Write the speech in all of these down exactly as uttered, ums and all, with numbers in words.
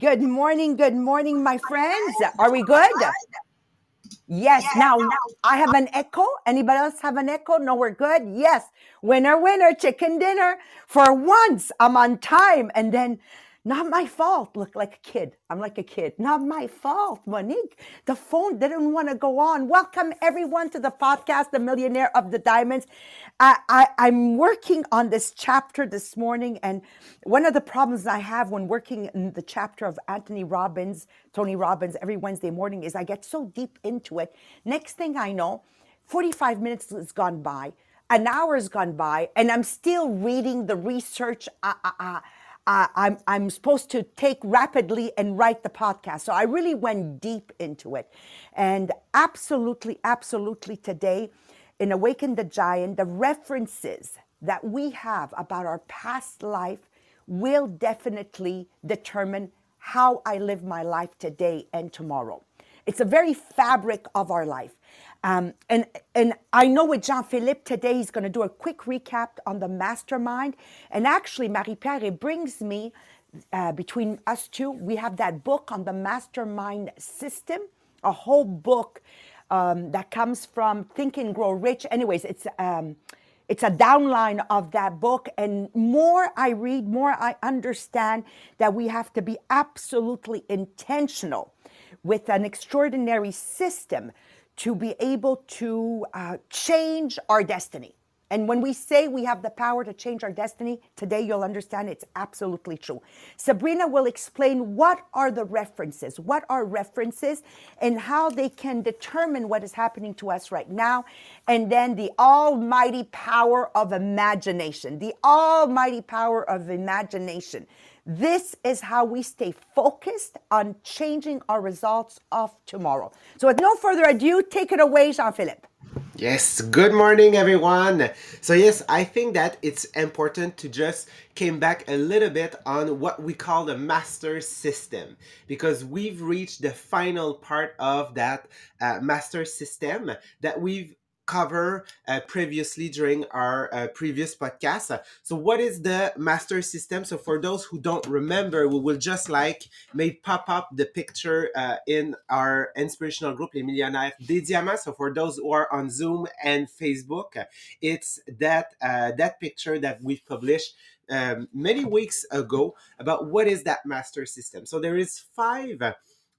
Good morning. Good morning, my friends. Are we good? Yes. Now I have an echo. Anybody else have an echo? No, we're good. Yes. Winner, winner, chicken dinner. For once, I'm on time. And then, not my fault. Look like a kid. I'm like a kid. Not my fault, Monique. The phone didn't want to go on. Welcome, everyone, to the podcast, The Millionaire of the Diamonds. I, I, I'm working on this chapter this morning. And one of the problems I have when working in the chapter of Anthony Robbins, Tony Robbins, every Wednesday morning is I get so deep into it. Next thing I know, forty-five minutes has gone by. An hour has gone by. And I'm still reading the research. Uh, uh, uh, Uh, I'm, I'm supposed to take rapidly and write the podcast. So I really went deep into it. And absolutely, absolutely today in Awaken the Giant, the references that we have about our past life will definitely determine how I live my life today and tomorrow. It's a very fabric of our life. Um, and and I know with Jean-Philippe today, he's going to do a quick recap on the mastermind. And actually, Marie-Pierre, it brings me, uh, between us two, we have that book on the mastermind system, a whole book um, that comes from Think and Grow Rich. Anyways, it's um, it's a downline of that book. And more I read, more I understand that we have to be absolutely intentional with an extraordinary system to be able to uh, change our destiny. And when we say we have the power to change our destiny, today you'll understand it's absolutely true. Sabrina will explain what are the references, what are references, and how they can determine what is happening to us right now. And then the almighty power of imagination, the almighty power of imagination. This is how we stay focused on changing our results of tomorrow. So with no further ado, take it away, Jean-Philippe. Yes, good morning, everyone. So yes, I think that it's important to just came back a little bit on what we call the master system, because we've reached the final part of that uh, master system that we've cover uh, previously during our uh, previous podcast. So what is the master system? So for those who don't remember, we will just like may pop up the picture uh, in our inspirational group, Les Millionnaires des Diamants. So for those who are on Zoom and Facebook, it's that uh, that picture that we've published um, many weeks ago about what is that master system. So there is five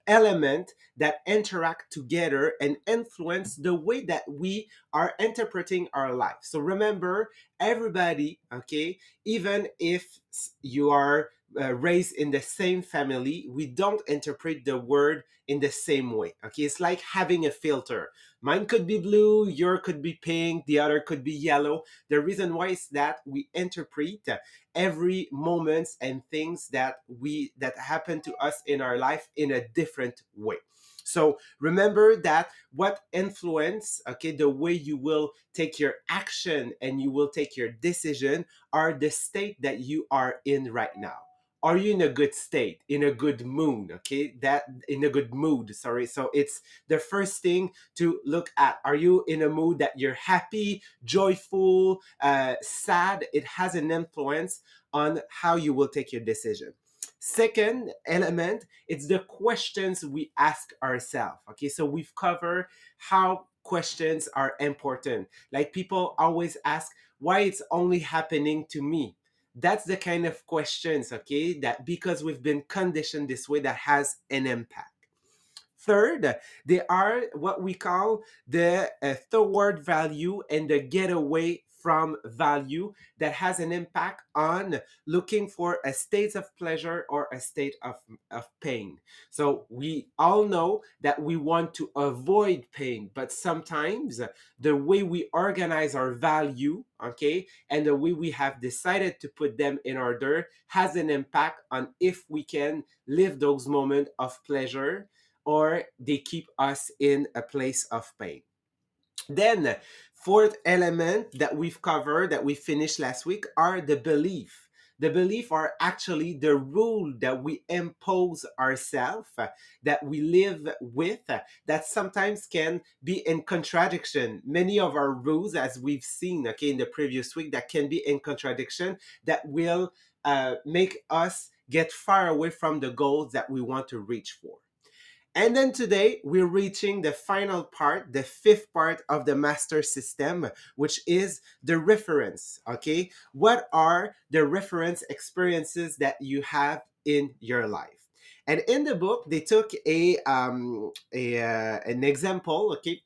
elements that interact together and influence the way that we are interpreting our life. So remember, everybody, okay, even if you are uh, raised in the same family, we don't interpret the word in the same way, okay? It's like having a filter. Mine could be blue, your could be pink, the other could be yellow. The reason why is that we interpret every moment and things that we that happen to us in our life in a different way. So remember that what influence, okay, the way you will take your action and you will take your decision are the state that you are in right now. Are you in a good state, in a good mood, okay, that in a good mood, sorry. So it's the first thing to look at. Are you in a mood that you're happy, joyful, uh, sad? It has an influence on how you will take your decision. Second element, it's the questions we ask ourselves, okay? So we've covered how questions are important. Like people always ask, why it's only happening to me? That's the kind of questions, okay, that because we've been conditioned this way, that has an impact. Third, they are what we call the uh, forward value and the getaway from value that has an impact on looking for a state of pleasure or a state of, of pain. So we all know that we want to avoid pain, but sometimes the way we organize our value, okay, and the way we have decided to put them in order has an impact on if we can live those moments of pleasure or they keep us in a place of pain. Then fourth element that we've covered, that we finished last week, are the belief. The belief are actually the rule that we impose ourselves, that we live with, that sometimes can be in contradiction. Many of our rules, as we've seen, okay, in the previous week, that can be in contradiction, that will uh, make us get far away from the goals that we want to reach for. And then today, we're reaching the final part, the fifth part of the master system, which is the reference, okay? What are the reference experiences that you have in your life? And in the book, they took a, um, a uh, an example, okay,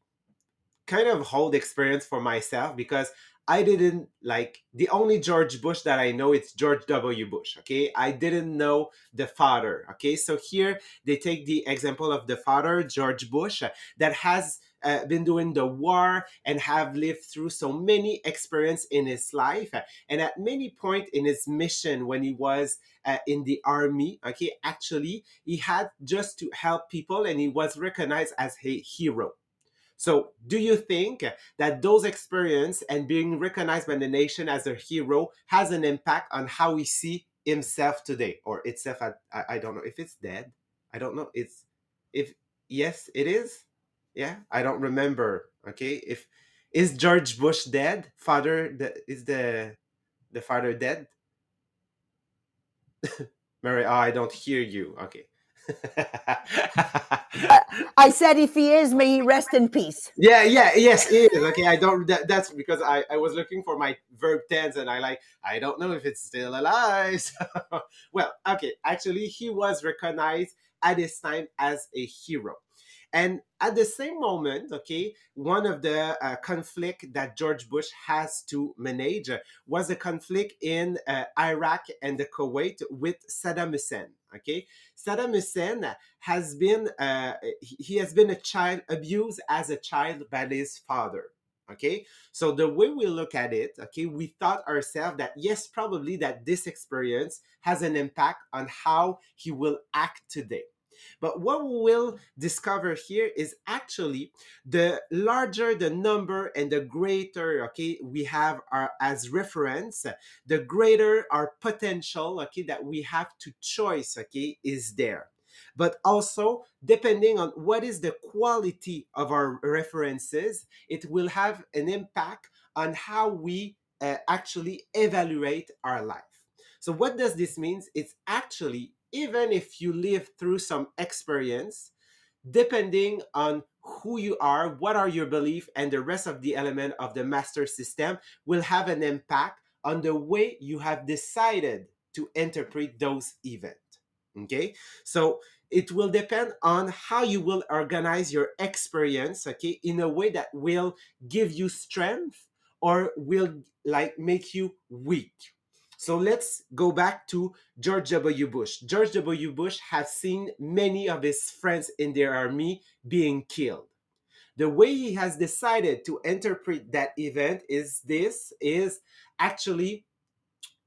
kind of old experience for myself, because I didn't, like, the only George Bush that I know, it's George W. Bush, okay? I didn't know the father, okay? So here, they take the example of the father, George Bush, that has uh, been doing the war and have lived through so many experiences in his life. And at many points in his mission when he was uh, in the army, okay, actually, he had just to help people and he was recognized as a hero. So do you think that those experiences and being recognized by the nation as a hero has an impact on how we see himself today or itself? I, I don't know if it's dead. I don't know. It's if yes, it is. Yeah, I don't remember. Okay, if is George Bush dead? Father, the, is the the father dead? Mary, oh, I don't hear you. Okay. I said if he is, may he rest in peace. Yeah, yeah, yes, he is. Okay, I don't, that, that's because I, I was looking for my verb tense and I like, I don't know if it's still alive. So, well, okay, actually he was recognized at his time as a hero. And at the same moment, okay, one of the uh, conflict that George Bush has to manage was a conflict in uh, Iraq and the Kuwait with Saddam Hussein, okay? Saddam Hussein has been, uh, he has been a child, abused as a child by his father, okay? So the way we look at it, okay, we thought ourselves that yes, probably that this experience has an impact on how he will act today. But what we will discover here is actually the larger the number and the greater, okay, we have our, as reference, the greater our potential, okay, that we have to choice, okay, is there. But also, depending on what is the quality of our references, it will have an impact on how we uh, actually evaluate our life. So what does this mean? It's actually even if you live through some experience, depending on who you are, what are your beliefs, and the rest of the element of the master system will have an impact on the way you have decided to interpret those events, okay? So it will depend on how you will organize your experience, okay, in a way that will give you strength or will, like, make you weak. So let's go back to George W. Bush. George W. Bush has seen many of his friends in the army being killed. The way he has decided to interpret that event is this, is actually,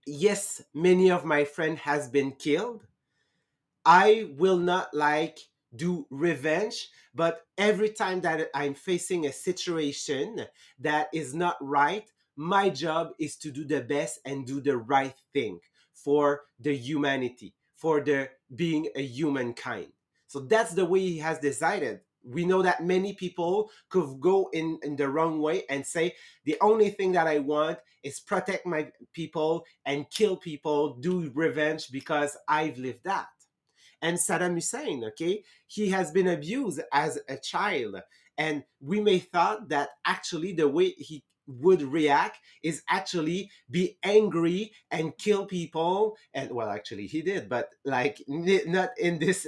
yes, many of my friends has been killed. I will not like do revenge, but every time that I'm facing a situation that is not right, my job is to do the best and do the right thing for the humanity, for the being a humankind. So that's the way he has decided. We know that many people could go in, in the wrong way and say, the only thing that I want is protect my people and kill people, do revenge because I've lived that. And Saddam Hussein, okay, he has been abused as a child. And we may thought that actually the way he would react is actually be angry and kill people, and well, actually he did, but like not in this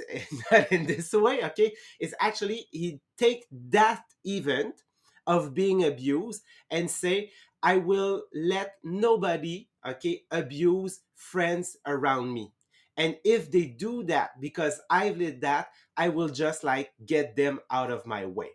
not in this way, okay? It's actually he take that event of being abused and say, I will let nobody, okay, abuse friends around me, and if they do that because I've did that, I will just like get them out of my way.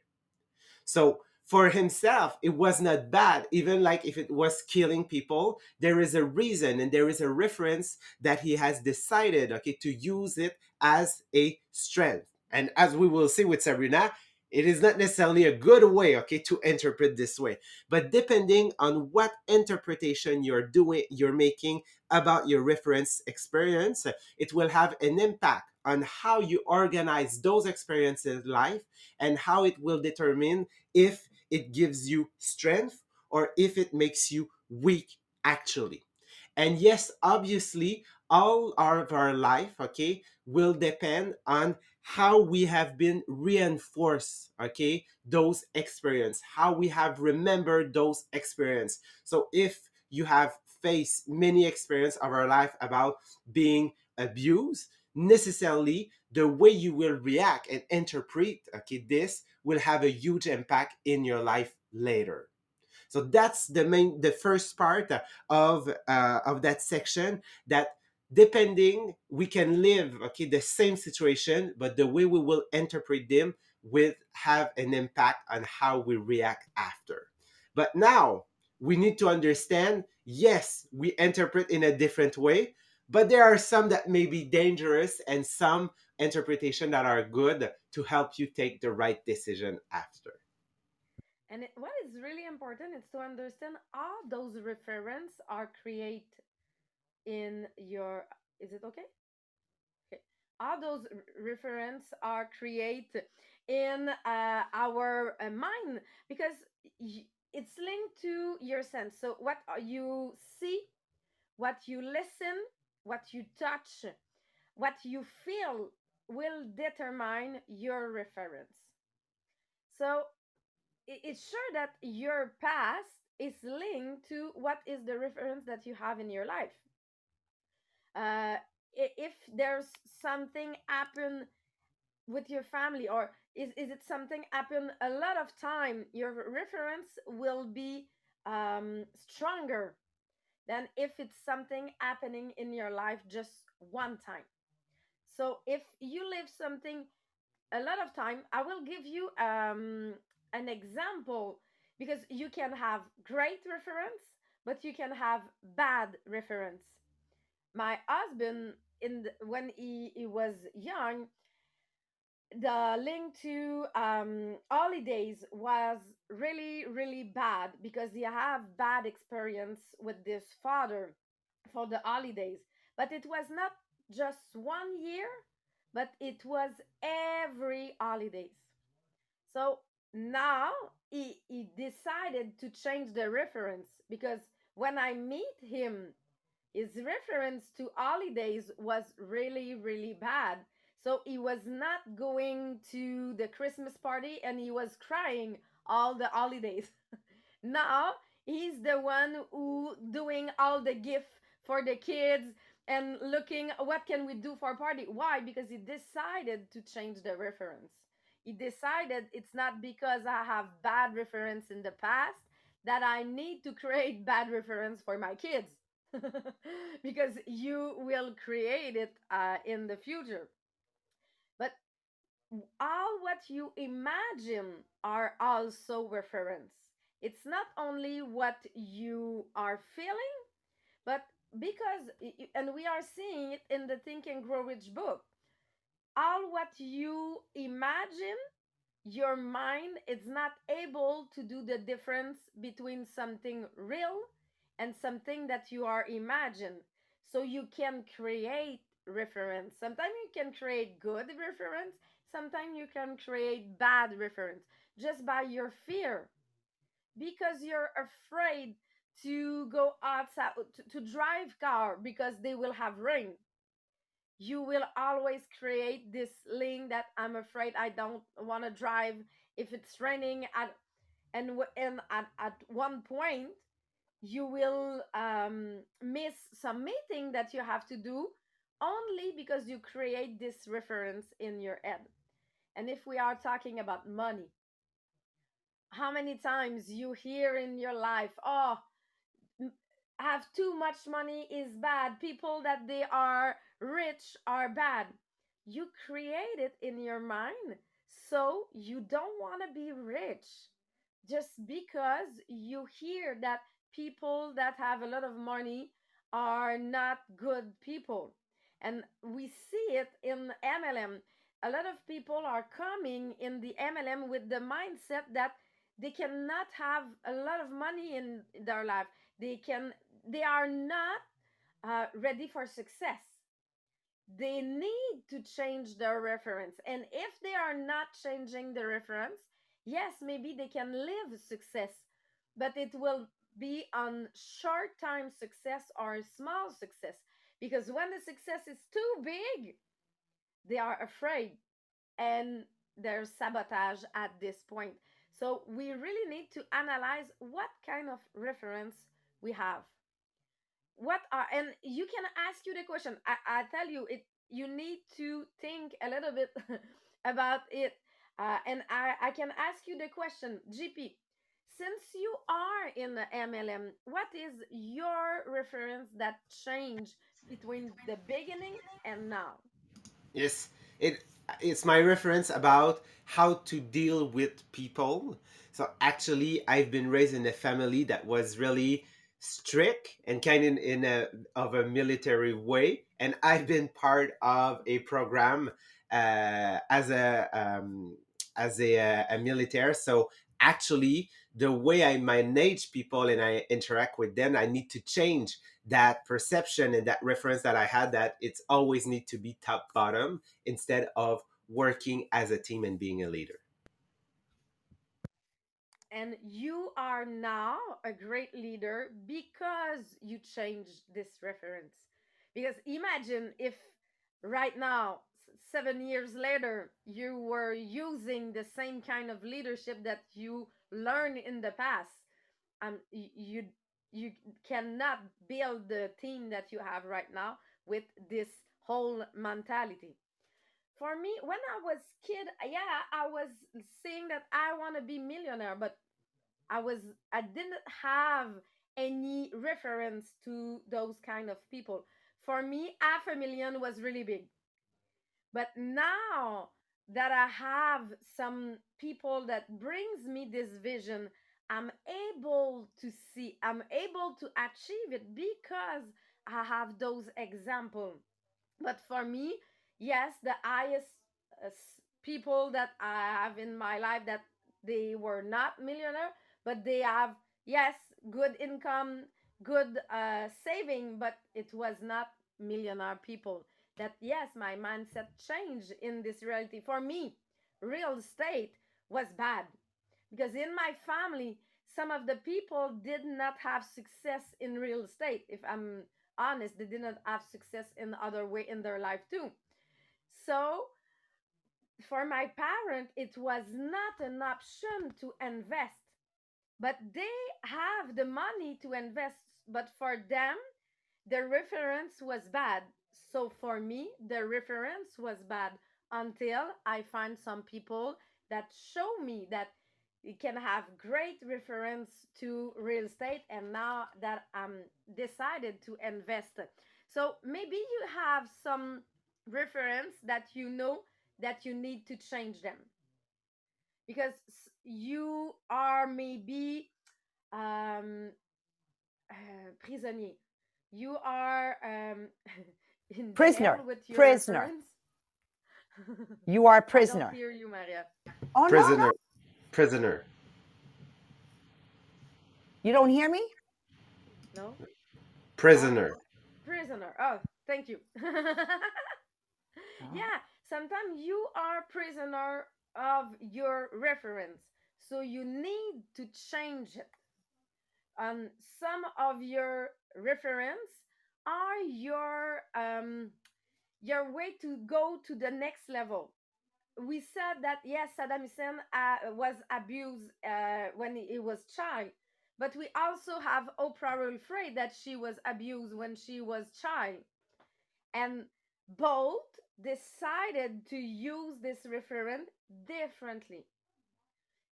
So for himself, it was not bad. Even like if it was killing people, there is a reason and there is a reference that he has decided, okay, to use it as a strength. And as we will see with Sabrina, it is not necessarily a good way, okay, to interpret this way. But depending on what interpretation you're doing, you're making about your reference experience, it will have an impact on how you organize those experiences in life and how it will determine if it gives you strength or if it makes you weak, actually. And yes, obviously, all of our life, okay, will depend on how we have been reinforced, okay, those experiences, how we have remembered those experiences. So if you have faced many experiences of our life about being abused, necessarily the way you will react and interpret, okay, this will have a huge impact in your life later. So that's the main, the first part of uh, of that section, that depending, we can live, okay, the same situation, but the way we will interpret them will have an impact on how we react after. But now we need to understand, yes, we interpret in a different way, but there are some that may be dangerous and some interpretation that are good to help you take the right decision after. And what is really important is to understand how those references are created in your, is it okay? Okay. How those references are created in uh, our uh, mind, because y- it's linked to your sense. So what you see, what you listen, what you touch, what you feel will determine your reference. So it's sure that your past is linked to what is the reference that you have in your life. Uh, if there's something happen with your family, or is, is it something happen a lot of time, your reference will be um, stronger than if it's something happening in your life just one time. So if you live something a lot of time, I will give you um, an example, because you can have great reference, but you can have bad reference. My husband, in the, when he, he was young, the link to um, holidays was really, really bad, because he had bad experience with his father for the holidays. But it was not just one year, but it was every holidays. So now he, he decided to change the reference, because when I meet him, his reference to holidays was really, really bad. So he was not going to the Christmas party, and he was crying all the holidays. Now he's the one who doing all the gift for the kids and looking what can we do for a party. Why? Because he decided to change the reference. He decided it's not because I have bad reference in the past that I need to create bad reference for my kids. Because you will create it uh, in the future. But all what you imagine are also reference. It's not only what you are feeling, but because, and we are seeing it in the Think and Grow Rich book, all what you imagine, your mind is not able to do the difference between something real and something that you are imagined. So you can create reference. Sometimes you can create good reference. Sometimes you can create bad reference just by your fear, because you're afraid to go outside, to, to drive car because they will have rain. You will always create this link that I'm afraid I don't want to drive if it's raining. At, and and at, at one point, you will um, miss some meeting that you have to do only because you create this reference in your head. And if we are talking about money, how many times you hear in your life, oh, have too much money is bad. People that they are rich are bad. You create it in your mind, so you don't want to be rich just because you hear that people that have a lot of money are not good people. And we see it in M L M. A lot of people are coming in the M L M with the mindset that they cannot have a lot of money in their life. They can, they are not uh, ready for success. They need to change their reference. And if they are not changing the reference, yes, maybe they can live success, but it will be on short-time success or small success. Because when the success is too big, they are afraid and there's sabotage at this point. So we really need to analyze what kind of reference we have. What are, and you can ask you the question. I, I tell you, it. You need to think a little bit about it. Uh, and I, I can ask you the question, G P, since you are in the M L M, what is your reference that changed between the beginning and now? Yes, it it's my reference about how to deal with people. So actually, I've been raised in a family that was really strict and kind of in a of a military way, and I've been part of a program uh, as a um, as a, a military. So actually, the way I manage people and I interact with them, I need to change that perception and that reference that I had, that it's always need to be top bottom instead of working as a team and being a leader. And you are now a great leader because you changed this reference. Because imagine if right now, seven years later, you were using the same kind of leadership that you learned in the past. Um, you you cannot build the team that you have right now with this whole mentality. For me, when I was kid, yeah, I was saying that I want to be millionaire, but I was I didn't have any reference to those kind of people. For me, half a million was really big. But now that I have some people that brings me this vision, I'm able to see, I'm able to achieve it because I have those examples. But for me, yes, the highest uh, people that I have in my life, that they were not millionaire, but they have, yes, good income, good uh, saving, but it was not millionaire people. That, yes, my mindset changed in this reality. For me, real estate was bad because in my family, some of the people did not have success in real estate. If I'm honest, they didn't have success in other way in their life too. So for my parent, it was not an option to invest, but they have the money to invest. But for them, the reference was bad. So for me, the reference was bad until I find some people that show me that you can have great reference to real estate. And now that I'm decided to invest. So maybe you have some reference that you know that you need to change them because you are maybe um uh, prisonnier, you are um in prisoner with your prisoner you are prisoner. I don't hear you, Maria. Oh, prisoner. No, no. Prisoner, you don't hear me? No, prisoner. Prisoner. Oh, thank you. Yeah, sometimes you are prisoner of your reference, so you need to change it. Um, some of your reference are your um, your way to go to the next level. We said that yes, Saddam Hussein uh, was abused uh, when he was child, but we also have Oprah Winfrey that she was abused when she was child, and both decided to use this reference differently.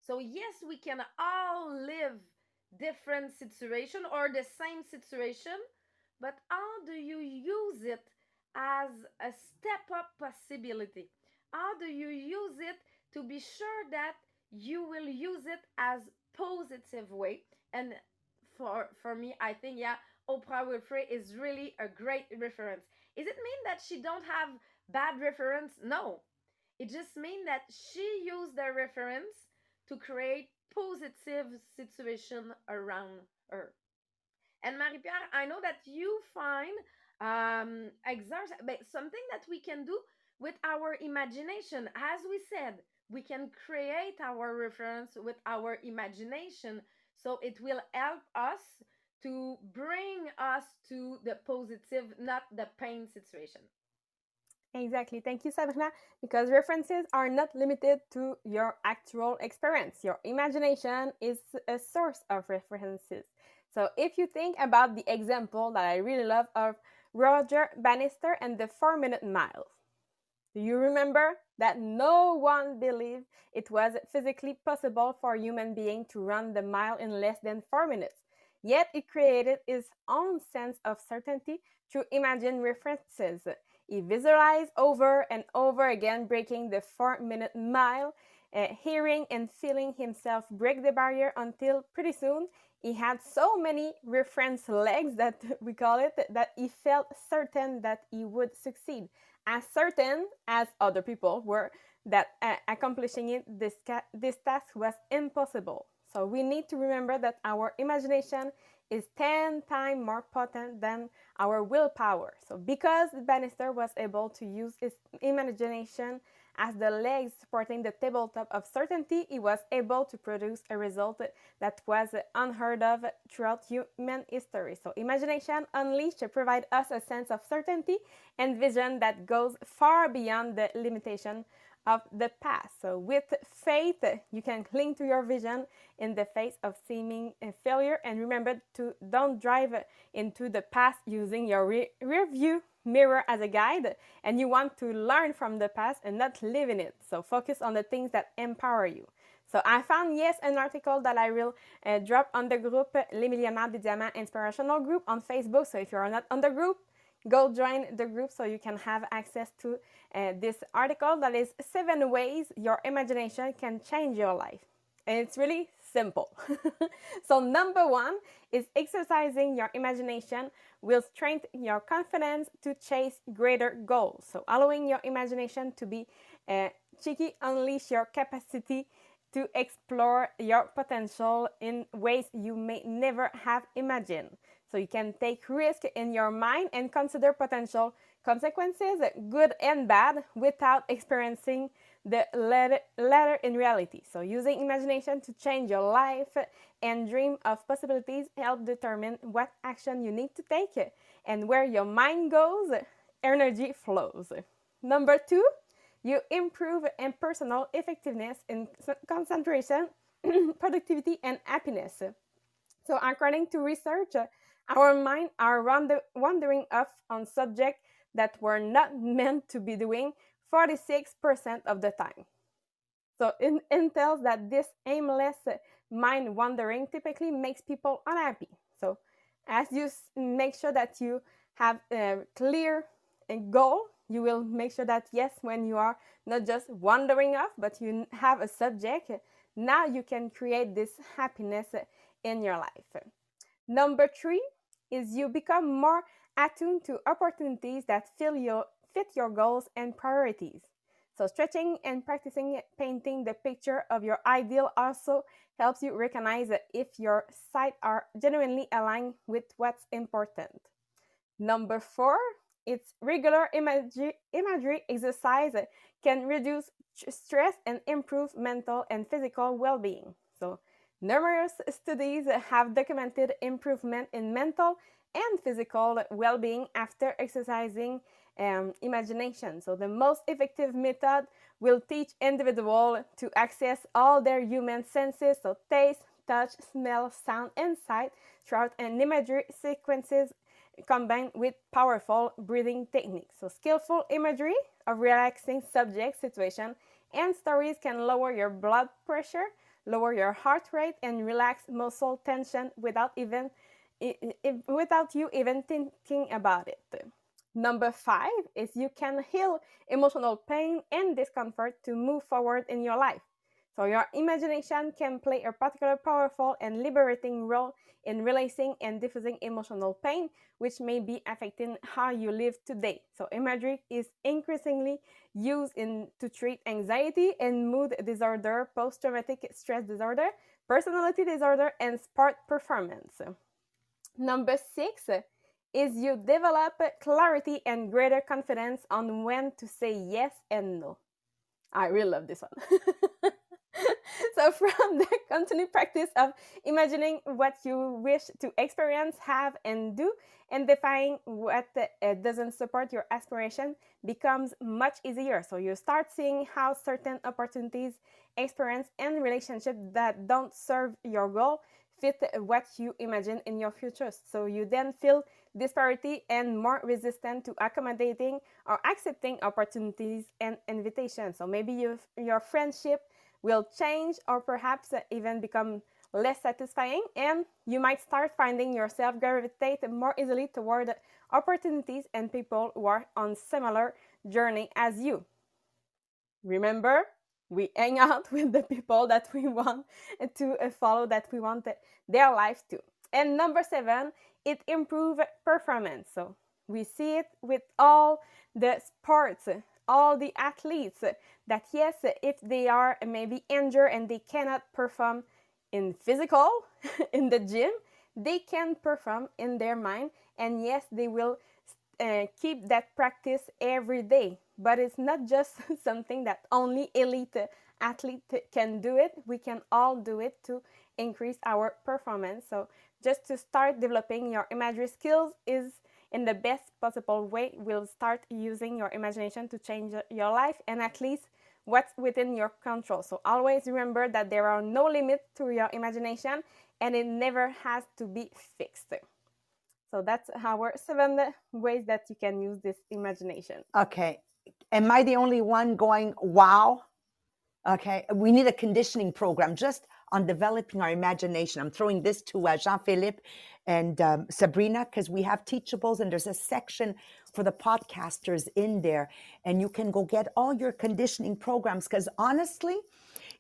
So yes, we can all live different situation or the same situation, but how do you use it as a step up possibility? How do you use it to be sure that you will use it as positive way? And for for me, I think, yeah, Oprah Winfrey is really a great reference. Is it mean that she don't have bad reference? No. It just means that she used the reference to create positive situation around her. And Marie-Pierre, I know that you find um, exercise, something that we can do with our imagination. As we said, we can create our reference with our imagination. So it will help us to bring us to the positive, not the pain situation. Exactly. Thank you, Sabrina, because references are not limited to your actual experience. Your imagination is a source of references. So if you think about the example that I really love of Roger Bannister and the four-minute mile, do you remember that no one believed it was physically possible for a human being to run the mile in less than four minutes? Yet he created his own sense of certainty through imagined references. He visualized over and over again breaking the four-minute mile, uh, hearing and feeling himself break the barrier until pretty soon he had so many reference legs, that we call it, that he felt certain that he would succeed, as certain as other people were that uh, accomplishing it, this, ca- this task was impossible. So we need to remember that our imagination is ten times more potent than our willpower. So because Bannister was able to use his imagination as the legs supporting the tabletop of certainty, he was able to produce a result that was unheard of throughout human history. So imagination unleashed provides us a sense of certainty and vision that goes far beyond the limitation of the past. So with faith, you can cling to your vision in the face of seeming failure, and remember to don't drive into the past using your re- rear view mirror as a guide, and you want to learn from the past and not live in it. So focus on the things that empower you. So I found, yes, an article that I will uh, drop on the group, Les Millionnaires des Diamants Inspirational Group on Facebook. So if you are not on the group, go join the group so you can have access to uh, this article that is seven ways your imagination can change your life. And it's really simple. So number one is exercising your imagination will strengthen your confidence to chase greater goals. So allowing your imagination to be uh, cheeky unleash your capacity to explore your potential in ways you may never have imagined. So you can take risk in your mind and consider potential consequences, good and bad, without experiencing the latter, latter in reality. So using imagination to change your life and dream of possibilities help determine what action you need to take, and where your mind goes, energy flows. Number two, you improve in personal effectiveness in concentration, productivity, and happiness. So according to research, our minds are wander- wandering off on subjects that were not meant to be doing forty-six percent of the time. So it entails that this aimless mind wandering typically makes people unhappy. So as you s- make sure that you have a clear goal, you will make sure that, yes, when you are not just wandering off, but you have a subject, now you can create this happiness in your life. Number three is you become more attuned to opportunities that fill your, fit your goals and priorities. So stretching and practicing painting the picture of your ideal also helps you recognize if your sights are genuinely aligned with what's important. Number four, it's regular imagery, imagery exercise can reduce stress and improve mental and physical well-being. So numerous studies have documented improvement in mental and physical well-being after exercising um, imagination. So the most effective method will teach individuals to access all their human senses, so taste, touch, smell, sound, and sight, throughout an imagery sequences combined with powerful breathing techniques. So skillful imagery of relaxing subjects, situations, and stories can lower your blood pressure, lower your heart rate, and relax muscle tension without even without you even thinking about it. Number five is you can heal emotional pain and discomfort to move forward in your life. So your imagination can play a particular powerful and liberating role in releasing and diffusing emotional pain, which may be affecting how you live today. So imagery is increasingly used in to treat anxiety and mood disorder, post-traumatic stress disorder, personality disorder, and sport performance. Number six is you develop clarity and greater confidence on when to say yes and no. I really love this one. So from the continued practice of imagining what you wish to experience, have, and do, and defying what uh, doesn't support your aspiration becomes much easier. So you start seeing how certain opportunities, experience, and relationships that don't serve your goal fit what you imagine in your future. So you then feel disparity and more resistant to accommodating or accepting opportunities and invitations. So maybe you, your friendship will change or perhaps even become less satisfying, and you might start finding yourself gravitate more easily toward opportunities and people who are on similar journey as you. Remember, we hang out with the people that we want to follow, that we want their lives to. And number seven, it improves performance. So we see it with all the sports, all the athletes, that yes, if they are maybe injured and they cannot perform in physical, in the gym, they can perform in their mind. And yes, they will uh, keep that practice every day. But it's not just something that only elite athlete can do it. We can all do it to increase our performance. So just to start developing your imagery skills is in the best possible way. We'll start using your imagination to change your life and at least what's within your control. So always remember that there are no limits to your imagination and it never has to be fixed. So that's our seven ways that you can use this imagination. Okay. Am I the only one going, wow? Okay, we need a conditioning program just on developing our imagination. I'm throwing this to uh, Jean-Philippe and um, Sabrina, because we have teachables and there's a section for the podcasters in there. And you can go get all your conditioning programs, because honestly,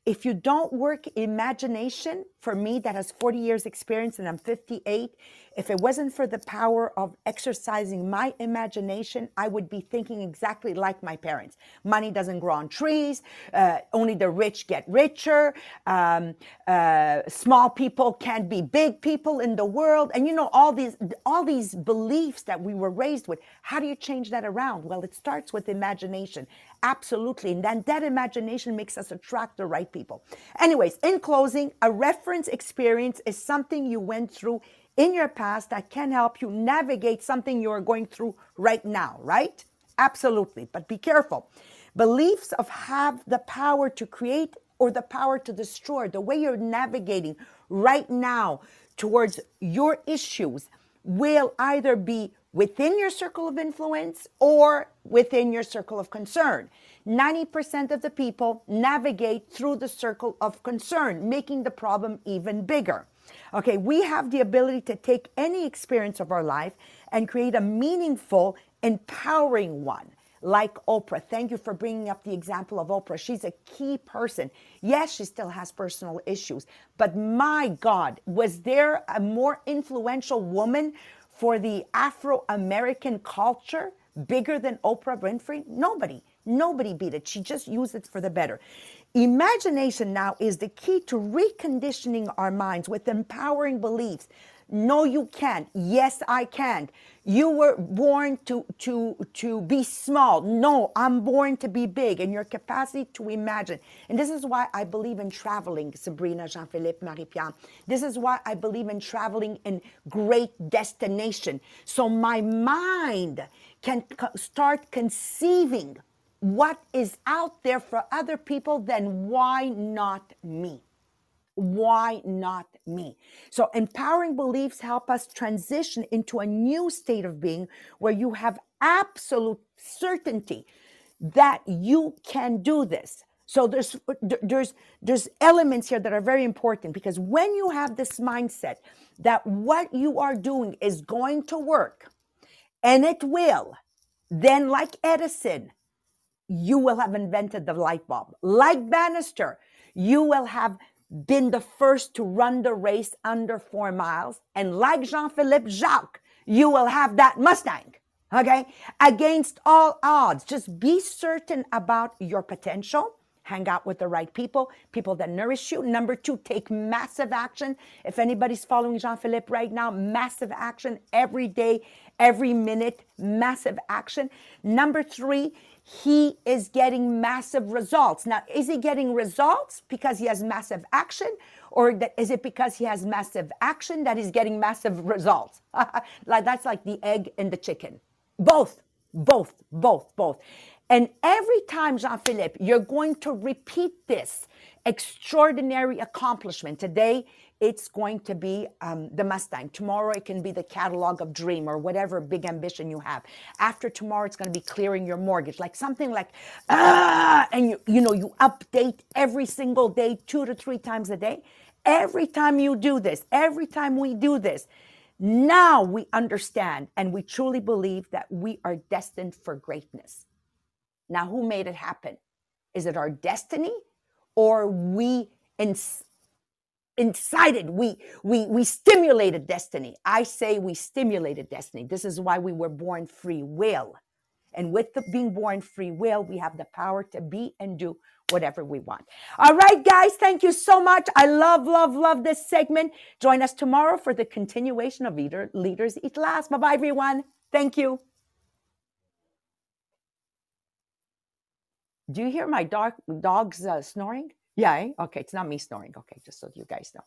if you don't work imagination, for me that has forty years experience and I'm fifty-eight, if it wasn't for the power of exercising my imagination, I would be thinking exactly like my parents. Money doesn't grow on trees, uh, only the rich get richer, um, uh, small people can't be big people in the world, and you know, all these, all these beliefs that we were raised with. How do you change that around? Well, it starts with imagination, absolutely, and then that imagination makes us attract the right people. Anyways, in closing, a reference experience is something you went through in your past that can help you navigate something you're going through right now, right? Absolutely, but be careful. Beliefs of have the power to create or the power to destroy. The way you're navigating right now towards your issues will either be within your circle of influence or within your circle of concern. ninety percent of the people navigate through the circle of concern, making the problem even bigger. Okay, we have the ability to take any experience of our life and create a meaningful, empowering one. Like Oprah. Thank you for bringing up the example of Oprah. She's a key person. Yes, she still has personal issues, but my God, was there a more influential woman for the Afro-American culture bigger than Oprah Winfrey? Nobody, nobody beat it. She just used it for the better. Imagination now is the key to reconditioning our minds with empowering beliefs. No, you can't. Yes, I can. You were born to, to, to be small. No, I'm born to be big. And your capacity to imagine. And this is why I believe in traveling, Sabrina, Jean-Philippe, Marie-Pierre. This is why I believe in traveling in great destination. So my mind can co- start conceiving what is out there for other people, then why not me? Why not me? So empowering beliefs help us transition into a new state of being where you have absolute certainty that you can do this. So there's there's there's elements here that are very important, because when you have this mindset that what you are doing is going to work, and it will, then like Edison, you will have invented the light bulb. Like Bannister, you will have been the first to run the race under four miles. And like Jean-Philippe Jacques, you will have that Mustang, okay? Against all odds, just be certain about your potential. Hang out with the right people, people that nourish you. Number two, take massive action. If anybody's following Jean-Philippe right now, massive action every day, every minute, massive action. Number three, he is getting massive results. Now, is he getting results because he has massive action, or that, is it because he has massive action that he's getting massive results? Like that's like the egg and the chicken. Both, both, both, both. And every time, Jean-Philippe, you're going to repeat this extraordinary accomplishment. Today, it's going to be um, the Mustang. Tomorrow, it can be the catalog of dream or whatever big ambition you have. After tomorrow, it's going to be clearing your mortgage, like something like, ah, and you, you know, you update every single day, two to three times a day. Every time you do this, every time we do this, now we understand and we truly believe that we are destined for greatness. Now, who made it happen? Is it our destiny, or we ins- incited, we, we, we stimulated destiny? I say we stimulated destiny. This is why we were born free will. And with the being born free will, we have the power to be and do whatever we want. All right, guys, thank you so much. I love, love, love this segment. Join us tomorrow for the continuation of Eater, Leaders Eat Last. Bye-bye, everyone. Thank you. Do you hear my dog, dog's uh, snoring? Yeah, eh? Okay, it's not me snoring. Okay, just so you guys know.